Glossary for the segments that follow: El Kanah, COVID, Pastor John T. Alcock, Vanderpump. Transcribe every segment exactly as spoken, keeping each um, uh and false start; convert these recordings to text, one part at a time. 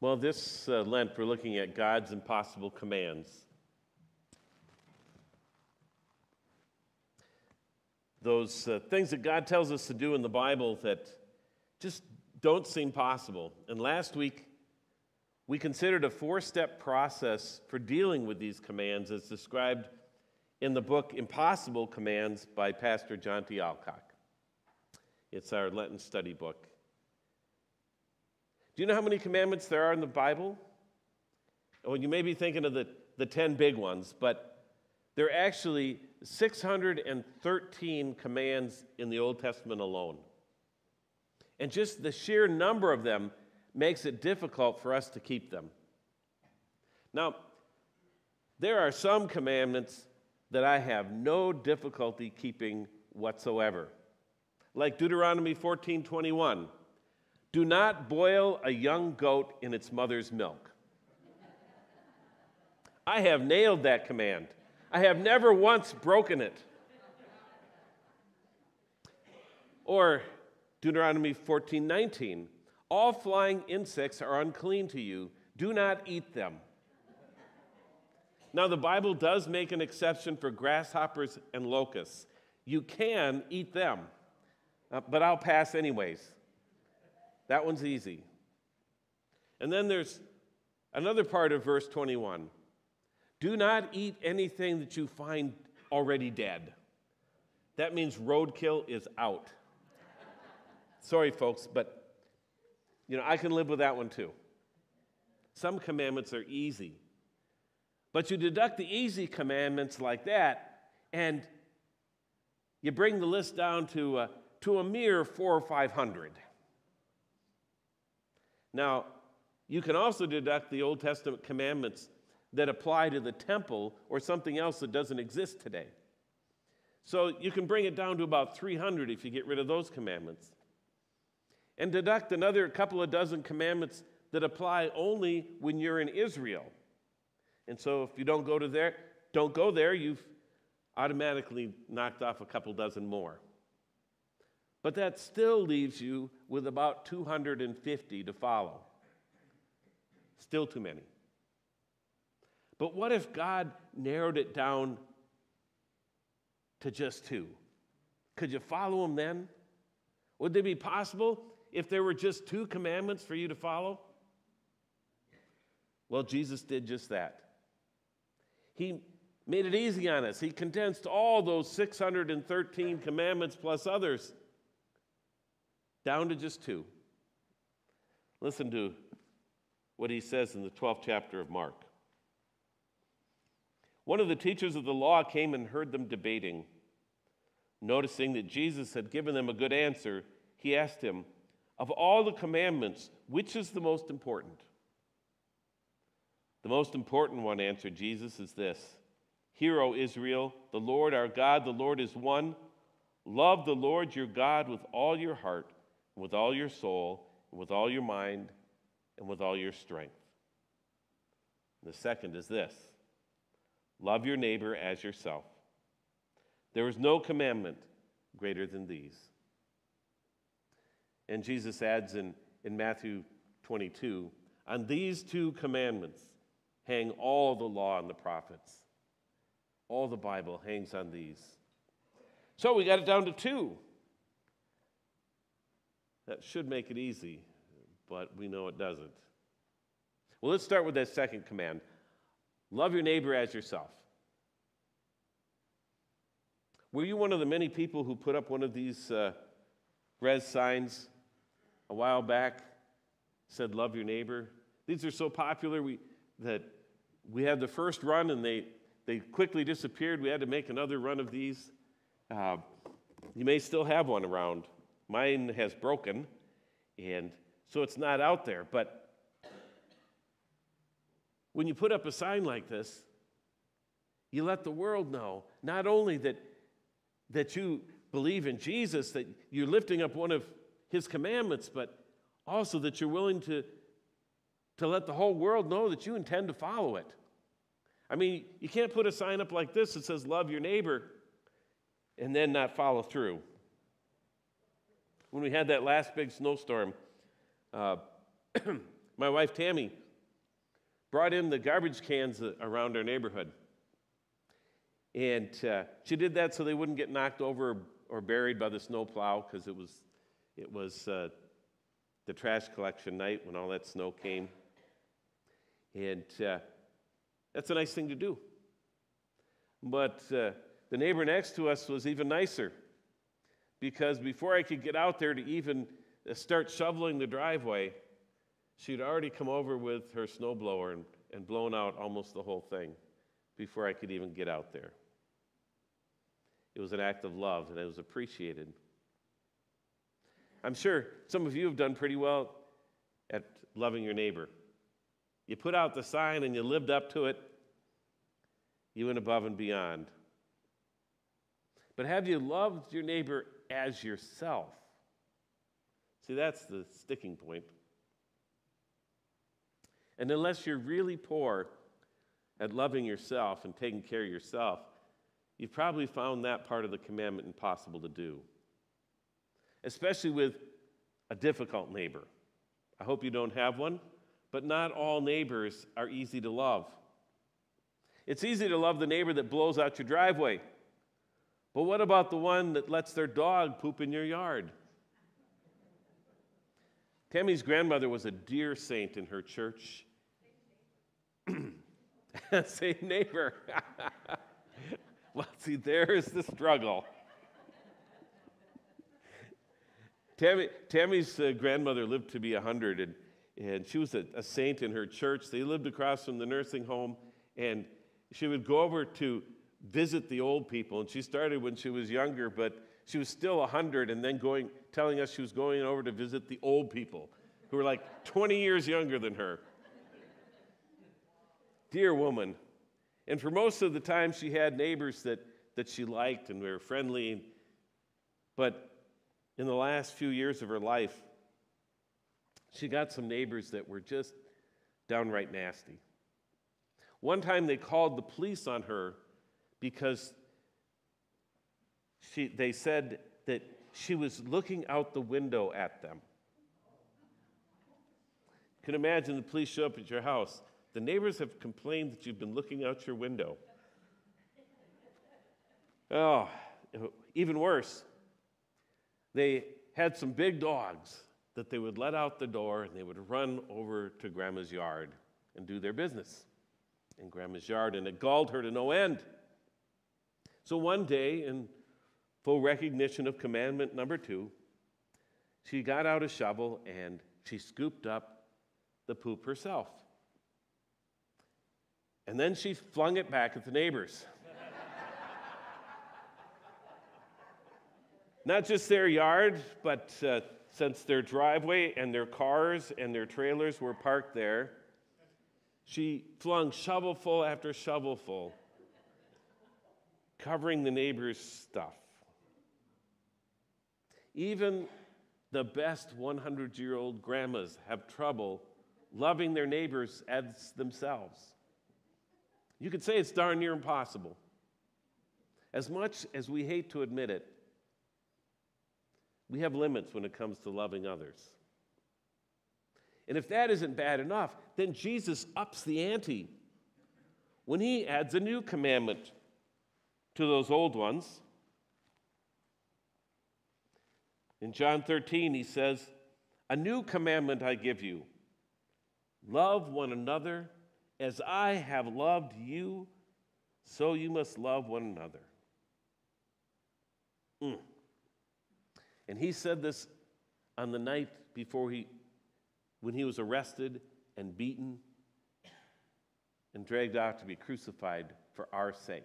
Well, this uh, Lent, we're looking at God's impossible commands. Those uh, things that God tells us to do in the Bible that just don't seem possible. And last week, we considered a four-step process for dealing with these commands as described in the book Impossible Commands by Pastor John T. Alcock. It's our Lenten study book. Do you know how many commandments there are in the Bible? Well, you may be thinking of the, the ten big ones, but there are actually six hundred thirteen commands in the Old Testament alone. And just the sheer number of them makes it difficult for us to keep them. Now, there are some commandments that I have no difficulty keeping whatsoever. Like Deuteronomy fourteen twenty-one. Do not boil a young goat in its mother's milk. I have nailed that command. I have never once broken it. Or Deuteronomy fourteen nineteen. All flying insects are unclean to you. Do not eat them. Now, the Bible does make an exception for grasshoppers and locusts. You can eat them, uh, but I'll pass anyways. That one's easy. And then there's another part of verse twenty-one. Do not eat anything that you find already dead. That means roadkill is out. Sorry, folks, but you know I can live with that one too. Some commandments are easy. But you deduct the easy commandments like that, and you bring the list down to a, to a mere four or five hundred. Now, you can also deduct the Old Testament commandments that apply to the temple or something else that doesn't exist today. So you can bring it down to about three hundred if you get rid of those commandments. And deduct another couple of dozen commandments that apply only when you're in Israel. And so if you don't go to there, don't go there, you've automatically knocked off a couple dozen more. But that still leaves you with about two hundred fifty to follow. Still too many. But what if God narrowed it down to just two? Could you follow him then? Would it be possible if there were just two commandments for you to follow? Well, Jesus did just that. He made it easy on us. He condensed all those six hundred thirteen commandments plus others down to just two. Listen to what he says in the twelfth chapter of Mark. One of the teachers of the law came and heard them debating. Noticing that Jesus had given them a good answer, he asked him, "Of all the commandments, which is the most important?" The most important one, answered Jesus, is this. Hear, O Israel, the Lord our God, the Lord is one. Love the Lord your God with all your heart, and with all your soul, and with all your mind, and with all your strength. The second is this. Love your neighbor as yourself. There is no commandment greater than these. And Jesus adds in, in Matthew twenty-two, on these two commandments, hang all the law and the prophets. All the Bible hangs on these. So we got it down to two. That should make it easy, but we know it doesn't. Well, let's start with that second command. Love your neighbor as yourself. Were you one of the many people who put up one of these uh, res signs a while back? Said, love your neighbor. These are so popular we, that we had the first run and they, they quickly disappeared. We had to make another run of these. Uh, you may still have one around. Mine has broken, and so it's not out there. But when you put up a sign like this, you let the world know not only that, that you believe in Jesus, that you're lifting up one of his commandments, but also that you're willing to, to let the whole world know that you intend to follow it. I mean, you can't put a sign up like this that says, love your neighbor, and then not follow through. When we had that last big snowstorm, uh, My wife, Tammy, brought in the garbage cans around our neighborhood. And uh, she did that so they wouldn't get knocked over or buried by the snow plow, because it was, it was uh, the trash collection night when all that snow came. And uh, that's a nice thing to do. But uh, the neighbor next to us was even nicer, because before I could get out there to even start shoveling the driveway, she'd already come over with her snowblower and, and blown out almost the whole thing before I could even get out there. It was an act of love, and it was appreciated. I'm sure some of you have done pretty well at loving your neighbor. You put out the sign and you lived up to it. You went above and beyond. But have you loved your neighbor as yourself? See, that's the sticking point. And unless you're really poor at loving yourself and taking care of yourself, you've probably found that part of the commandment impossible to do, especially with a difficult neighbor. I hope you don't have one, but not all neighbors are easy to love. It's easy to love the neighbor that blows out your driveway, but what about the one that lets their dog poop in your yard? Tammy's grandmother was a dear saint in her church. Same neighbor. Well, see, there's the struggle. Tammy, Tammy's uh, grandmother lived to be one hundred, and, and she was a, a saint in her church. They lived across from the nursing home, and she would go over to visit the old people, and she started when she was younger, but she was still one hundred, and then going, telling us she was going over to visit the old people, who were like twenty years younger than her. Dear woman. And for most of the time, she had neighbors that, that she liked and were friendly. But in the last few years of her life, she got some neighbors that were just downright nasty. One time they called the police on her because she, they said that she was looking out the window at them. You can imagine the police show up at your house. The neighbors have complained that you've been looking out your window. Oh, even worse, they had some big dogs that they would let out the door, and they would run over to Grandma's yard and do their business in Grandma's yard, and it galled her to no end. So one day, in full recognition of commandment number two, she got out a shovel and she scooped up the poop herself. And then she flung it back at the neighbors. Not just their yard, but uh, since their driveway and their cars and their trailers were parked there, she flung shovelful after shovelful, covering the neighbors' stuff. Even the best one hundred-year-old grandmas have trouble loving their neighbors as themselves. You could say it's darn near impossible. As much as we hate to admit it, we have limits when it comes to loving others. And if that isn't bad enough, then Jesus ups the ante when he adds a new commandment to those old ones. In John thirteen, he says, "A new commandment I give you, love one another as I have loved you, so you must love one another." Mm. And he said this on the night before he, when he was arrested and beaten and dragged out to be crucified for our sake.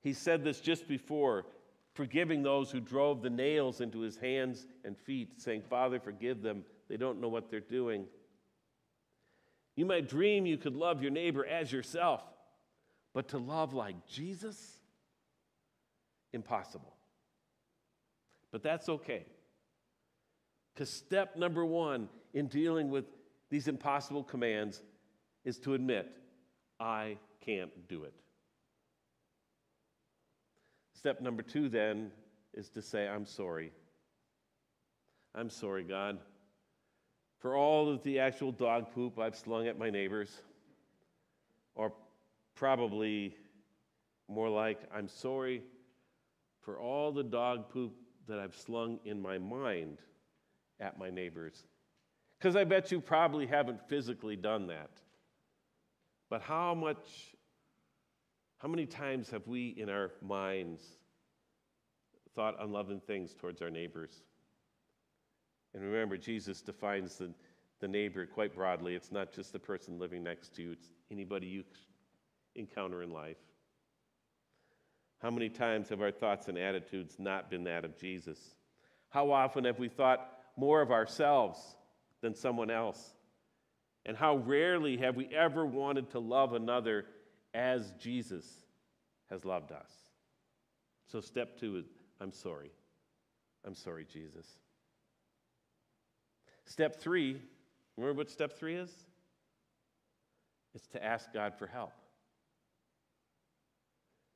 He said this just before forgiving those who drove the nails into his hands and feet, saying, "Father, forgive them. They don't know what they're doing." You might dream you could love your neighbor as yourself, but to love like Jesus? Impossible. But that's okay. Because step number one in dealing with these impossible commands is to admit, I can't do it. Step number two, then, is to say, I'm sorry. I'm sorry, God. for all of the actual dog poop I've slung at my neighbors, or probably more like, I'm sorry for all the dog poop that I've slung in my mind at my neighbors. Because I bet you probably haven't physically done that. But how much, how many times have we in our minds thought unloving things towards our neighbors? And remember, Jesus defines the, the neighbor quite broadly. It's not just the person living next to you, it's anybody you encounter in life. How many times have our thoughts and attitudes not been that of Jesus? How often have we thought more of ourselves than someone else? And how rarely have we ever wanted to love another as Jesus has loved us? So step two is, I'm sorry. I'm sorry, Jesus. Step three, remember what step three is? It's to ask God for help.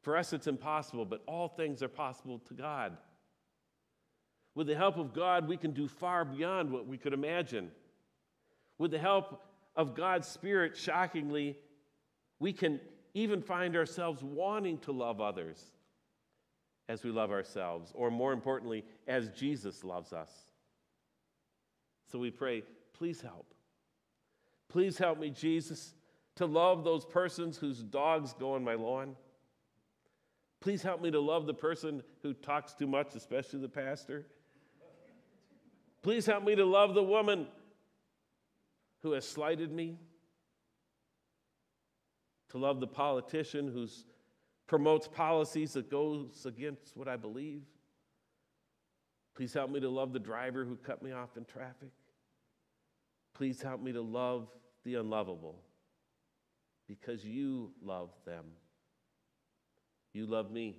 For us, it's impossible, but all things are possible to God. With the help of God, we can do far beyond what we could imagine. With the help of God's Spirit, shockingly, we can even find ourselves wanting to love others as we love ourselves, or more importantly, as Jesus loves us. So we pray, please help. Please help me, Jesus, to love those persons whose dogs go on my lawn. Please help me to love the person who talks too much, especially the pastor. Please help me to love the woman who has slighted me. To love the politician who promotes policies that goes against what I believe. Please help me to love the driver who cut me off in traffic. Please help me to love the unlovable because you love them. You love me.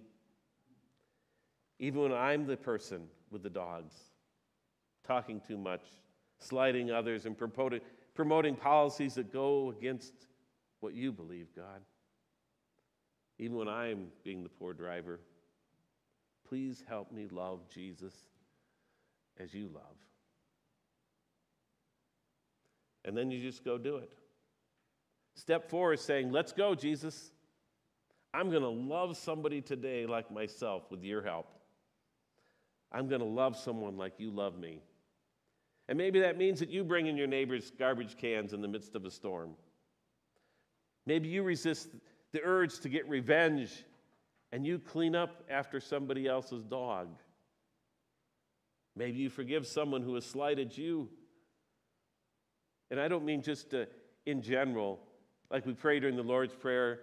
Even when I'm the person with the dogs, talking too much, slighting others, and promoting policies that go against what you believe, God. Even when I'm being the poor driver, please help me love Jesus as you love. And then you just go do it. Step four is saying, let's go, Jesus. I'm going to love somebody today like myself with your help. I'm going to love someone like you love me. And maybe that means that you bring in your neighbor's garbage cans in the midst of a storm. Maybe you resist the urge to get revenge and you clean up after somebody else's dog. Maybe you forgive someone who has slighted you. And I don't mean just to, in general, like we pray during the Lord's Prayer,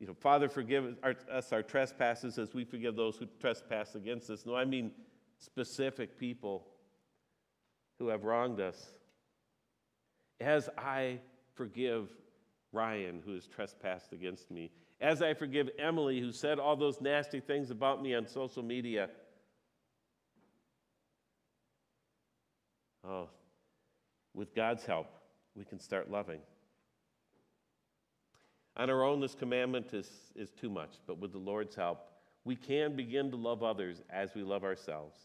you know, Father, forgive us our trespasses as we forgive those who trespass against us. No, I mean specific people who have wronged us. As I forgive Ryan, who has trespassed against me, as I forgive Emily, who said all those nasty things about me on social media. Oh, with God's help, we can start loving. On our own, this commandment is, is too much, but with the Lord's help, we can begin to love others as we love ourselves.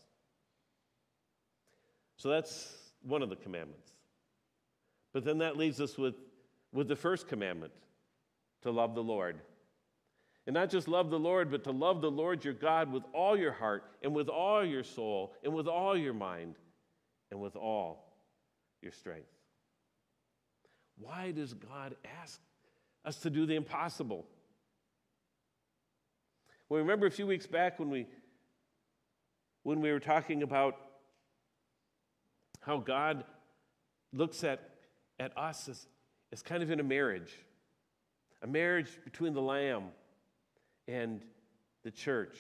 So that's one of the commandments. But then that leaves us with, with the first commandment, to love the Lord. And not just love the Lord, but to love the Lord your God with all your heart and with all your soul and with all your mind and with all your strength. Why does God ask us to do the impossible? Well, remember a few weeks back when we when we were talking about how God looks at, at us as, as kind of in a marriage, a marriage between the Lamb and the church,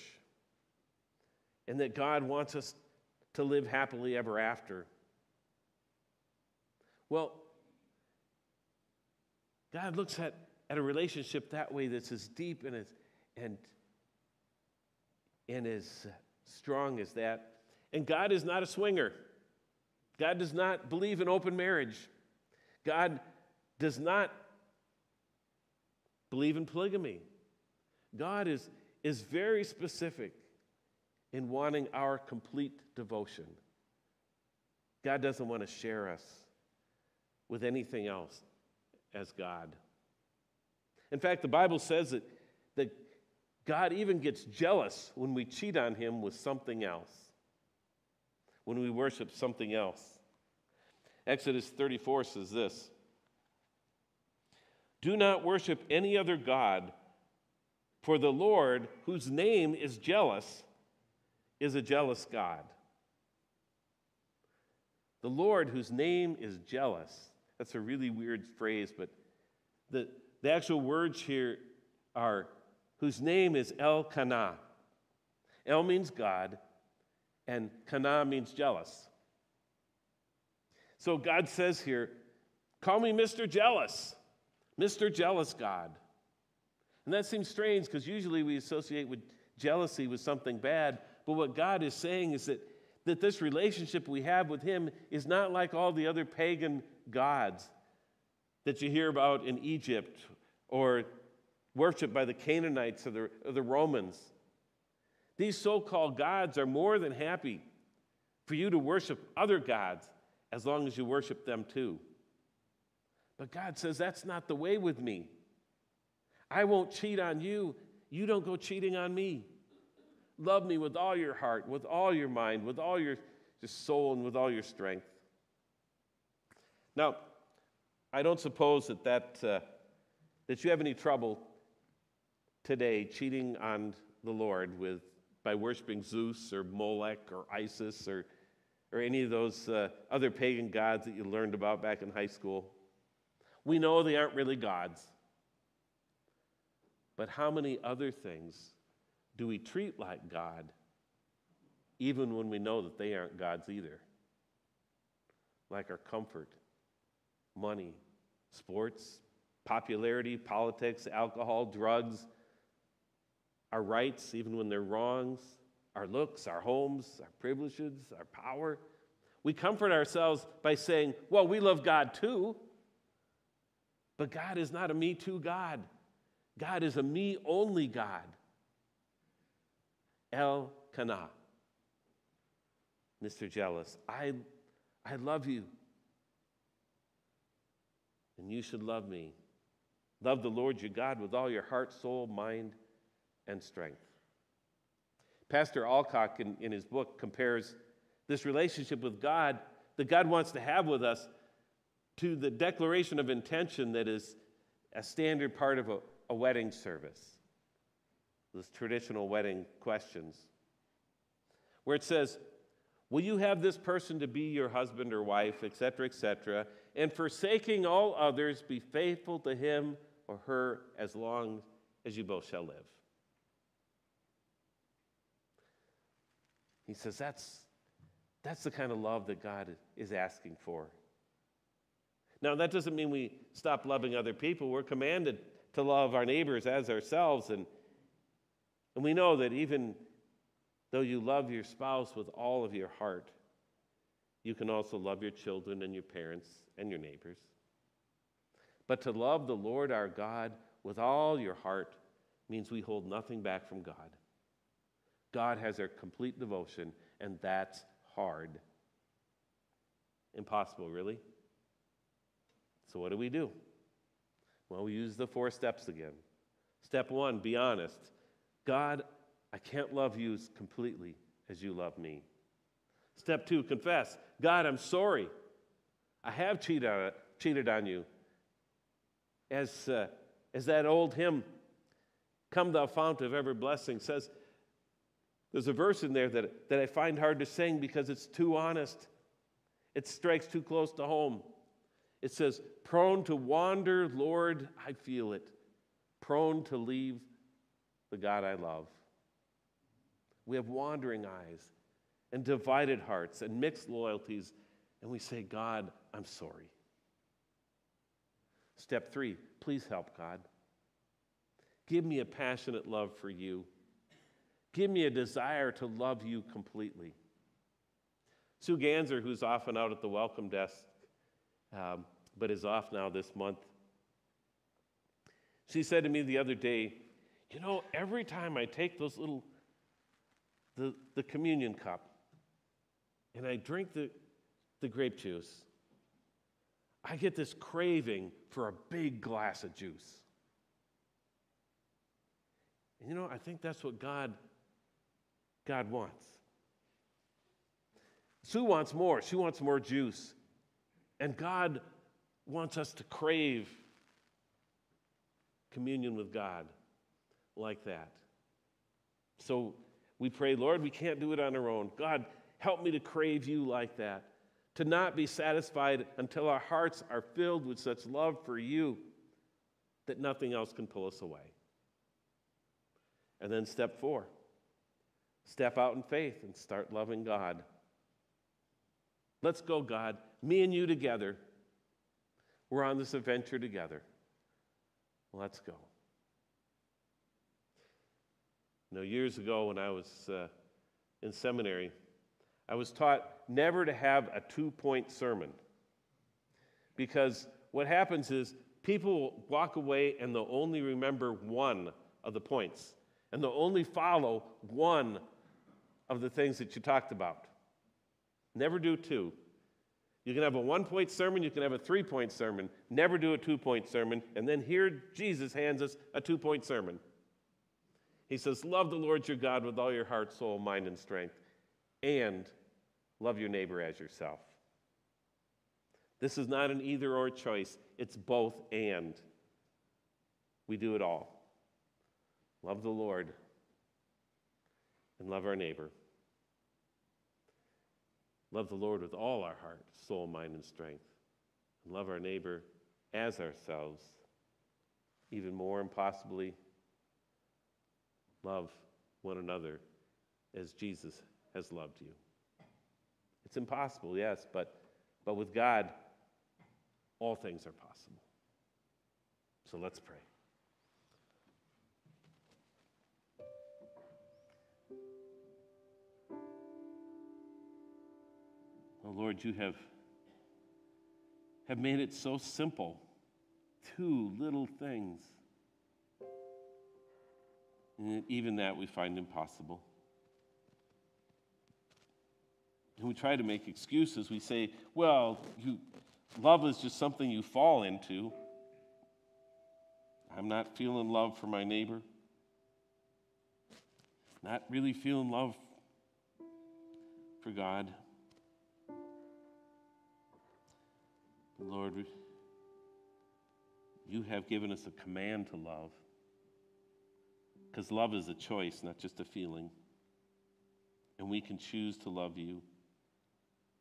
and that God wants us to live happily ever after. Well, God looks at At a relationship that way that's as deep and as, and, and as strong as that. And God is not a swinger. God does not believe in open marriage. God does not believe in polygamy. God is, is very specific in wanting our complete devotion. God doesn't want to share us with anything else as God. In fact, the Bible says that, that God even gets jealous when we cheat on him with something else, when we worship something else. Exodus thirty-four says this, "Do not worship any other god, for the Lord, whose name is jealous, is a jealous God." The Lord, whose name is jealous. That's a really weird phrase, but the, the actual words here are, whose name is El Kanah. El means God, and Kanah means jealous. So God says here, call me Mister Jealous, Mister Jealous God. And that seems strange because usually we associate with jealousy with something bad, but what God is saying is that, that this relationship we have with him is not like all the other pagan gods that you hear about in Egypt or worshipped by the Canaanites or the, or the Romans. These so-called gods are more than happy for you to worship other gods as long as you worship them too. But God says, that's not the way with me. I won't cheat on you. You don't go cheating on me. Love me with all your heart, with all your mind, with all your soul, and with all your strength. Now, I don't suppose that that, uh, that you have any trouble today cheating on the Lord with by worshiping Zeus or Molech or Isis or, or any of those uh, other pagan gods that you learned about back in high school. We know they aren't really gods. But how many other things do we treat like God, even when we know that they aren't gods either? Like our comfort, money, sports, popularity, politics, alcohol, drugs, our rights, even when they're wrongs, our looks, our homes, our privileges, our power. We comfort ourselves by saying, well, we love God too. But God is not a me too God. God is a me-only God. El Kanah, Mister Jealous, I, I love you, and you should love me. Love the Lord your God with all your heart, soul, mind, and strength. Pastor Alcock, in, in his book, compares this relationship with God that God wants to have with us to the declaration of intention that is a standard part of a A wedding service, those traditional wedding questions, where it says, will you have this person to be your husband or wife, et cetera, et cetera, and forsaking all others, be faithful to him or her as long as you both shall live? He says that's, that's the kind of love that God is asking for. Now, that doesn't mean we stop loving other people. We're commanded to love our neighbors as ourselves. And, and we know that even though you love your spouse with all of your heart, you can also love your children and your parents and your neighbors. But to love the Lord our God with all your heart means we hold nothing back from God. God has our complete devotion, and that's hard. Impossible, really. So what do we do? Well, we use the four steps again. Step one, be honest. God, I can't love you completely as you love me. Step two, confess. God, I'm sorry. I have cheated on, cheated on you. As, uh, as that old hymn, Come Thou Fount of Every Blessing, says, there's a verse in there that, that I find hard to sing because it's too honest. It strikes too close to home. It says, prone to wander, Lord, I feel it. Prone to leave the God I love. We have wandering eyes and divided hearts and mixed loyalties, and we say, God, I'm sorry. Step three, please help, God. Give me a passionate love for you. Give me a desire to love you completely. Sue Ganser, who's often out at the welcome desk, Um, but is off now this month. She said to me the other day, you know, every time I take those little, the, the communion cup, and I drink the, the grape juice, I get this craving for a big glass of juice. And you know, I think that's what God, God wants. Sue wants more. She wants more juice. And God wants us to crave communion with God like that. So we pray, Lord, we can't do it on our own. God, help me to crave you like that, to not be satisfied until our hearts are filled with such love for you that nothing else can pull us away. And then step four, step out in faith and start loving God. Let's go, God, me and you together. We're on this adventure together. Let's go. You know, years ago when I was uh, in seminary, I was taught never to have a two-point sermon, because what happens is people walk away and they'll only remember one of the points, and they'll only follow one of the things that you talked about. Never do two. You can have a one-point sermon, you can have a three-point sermon. Never do a two-point sermon. And then here Jesus hands us a two-point sermon. He says, love the Lord your God with all your heart, soul, mind, and strength, and love your neighbor as yourself. This is not an either-or choice. It's both and. We do it all. Love the Lord and love our neighbor. Love the Lord with all our heart, soul, mind, and strength. And love our neighbor as ourselves. Even more, and possibly, love one another as Jesus has loved you. It's impossible, yes, but, but with God, all things are possible. So let's pray. Oh Lord, you have, have made it so simple. Two little things. And even that we find impossible. And we try to make excuses. We say, well, you, love is just something you fall into. I'm not feeling love for my neighbor. Not really feeling love for God. Lord, you have given us a command to love, because love is a choice, not just a feeling. And we can choose to love you,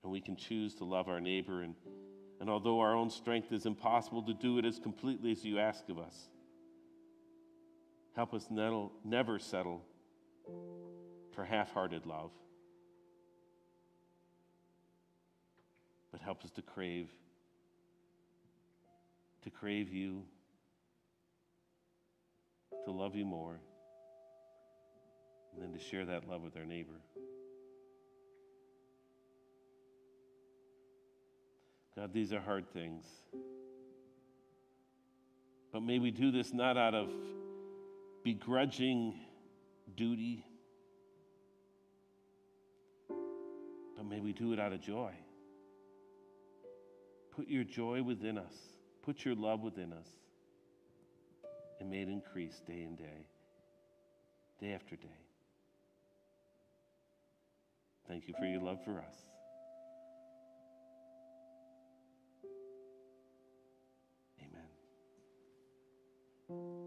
and we can choose to love our neighbor. And, and although our own strength is impossible to do it as completely as you ask of us, help us nettle, never settle for half-hearted love, but help us to crave to crave you, to love you more, and then to share that love with our neighbor. God, these are hard things. But may we do this not out of begrudging duty, but may we do it out of joy. Put your joy within us. Put your love within us, and may it increase day in day, day after day. Thank you for your love for us.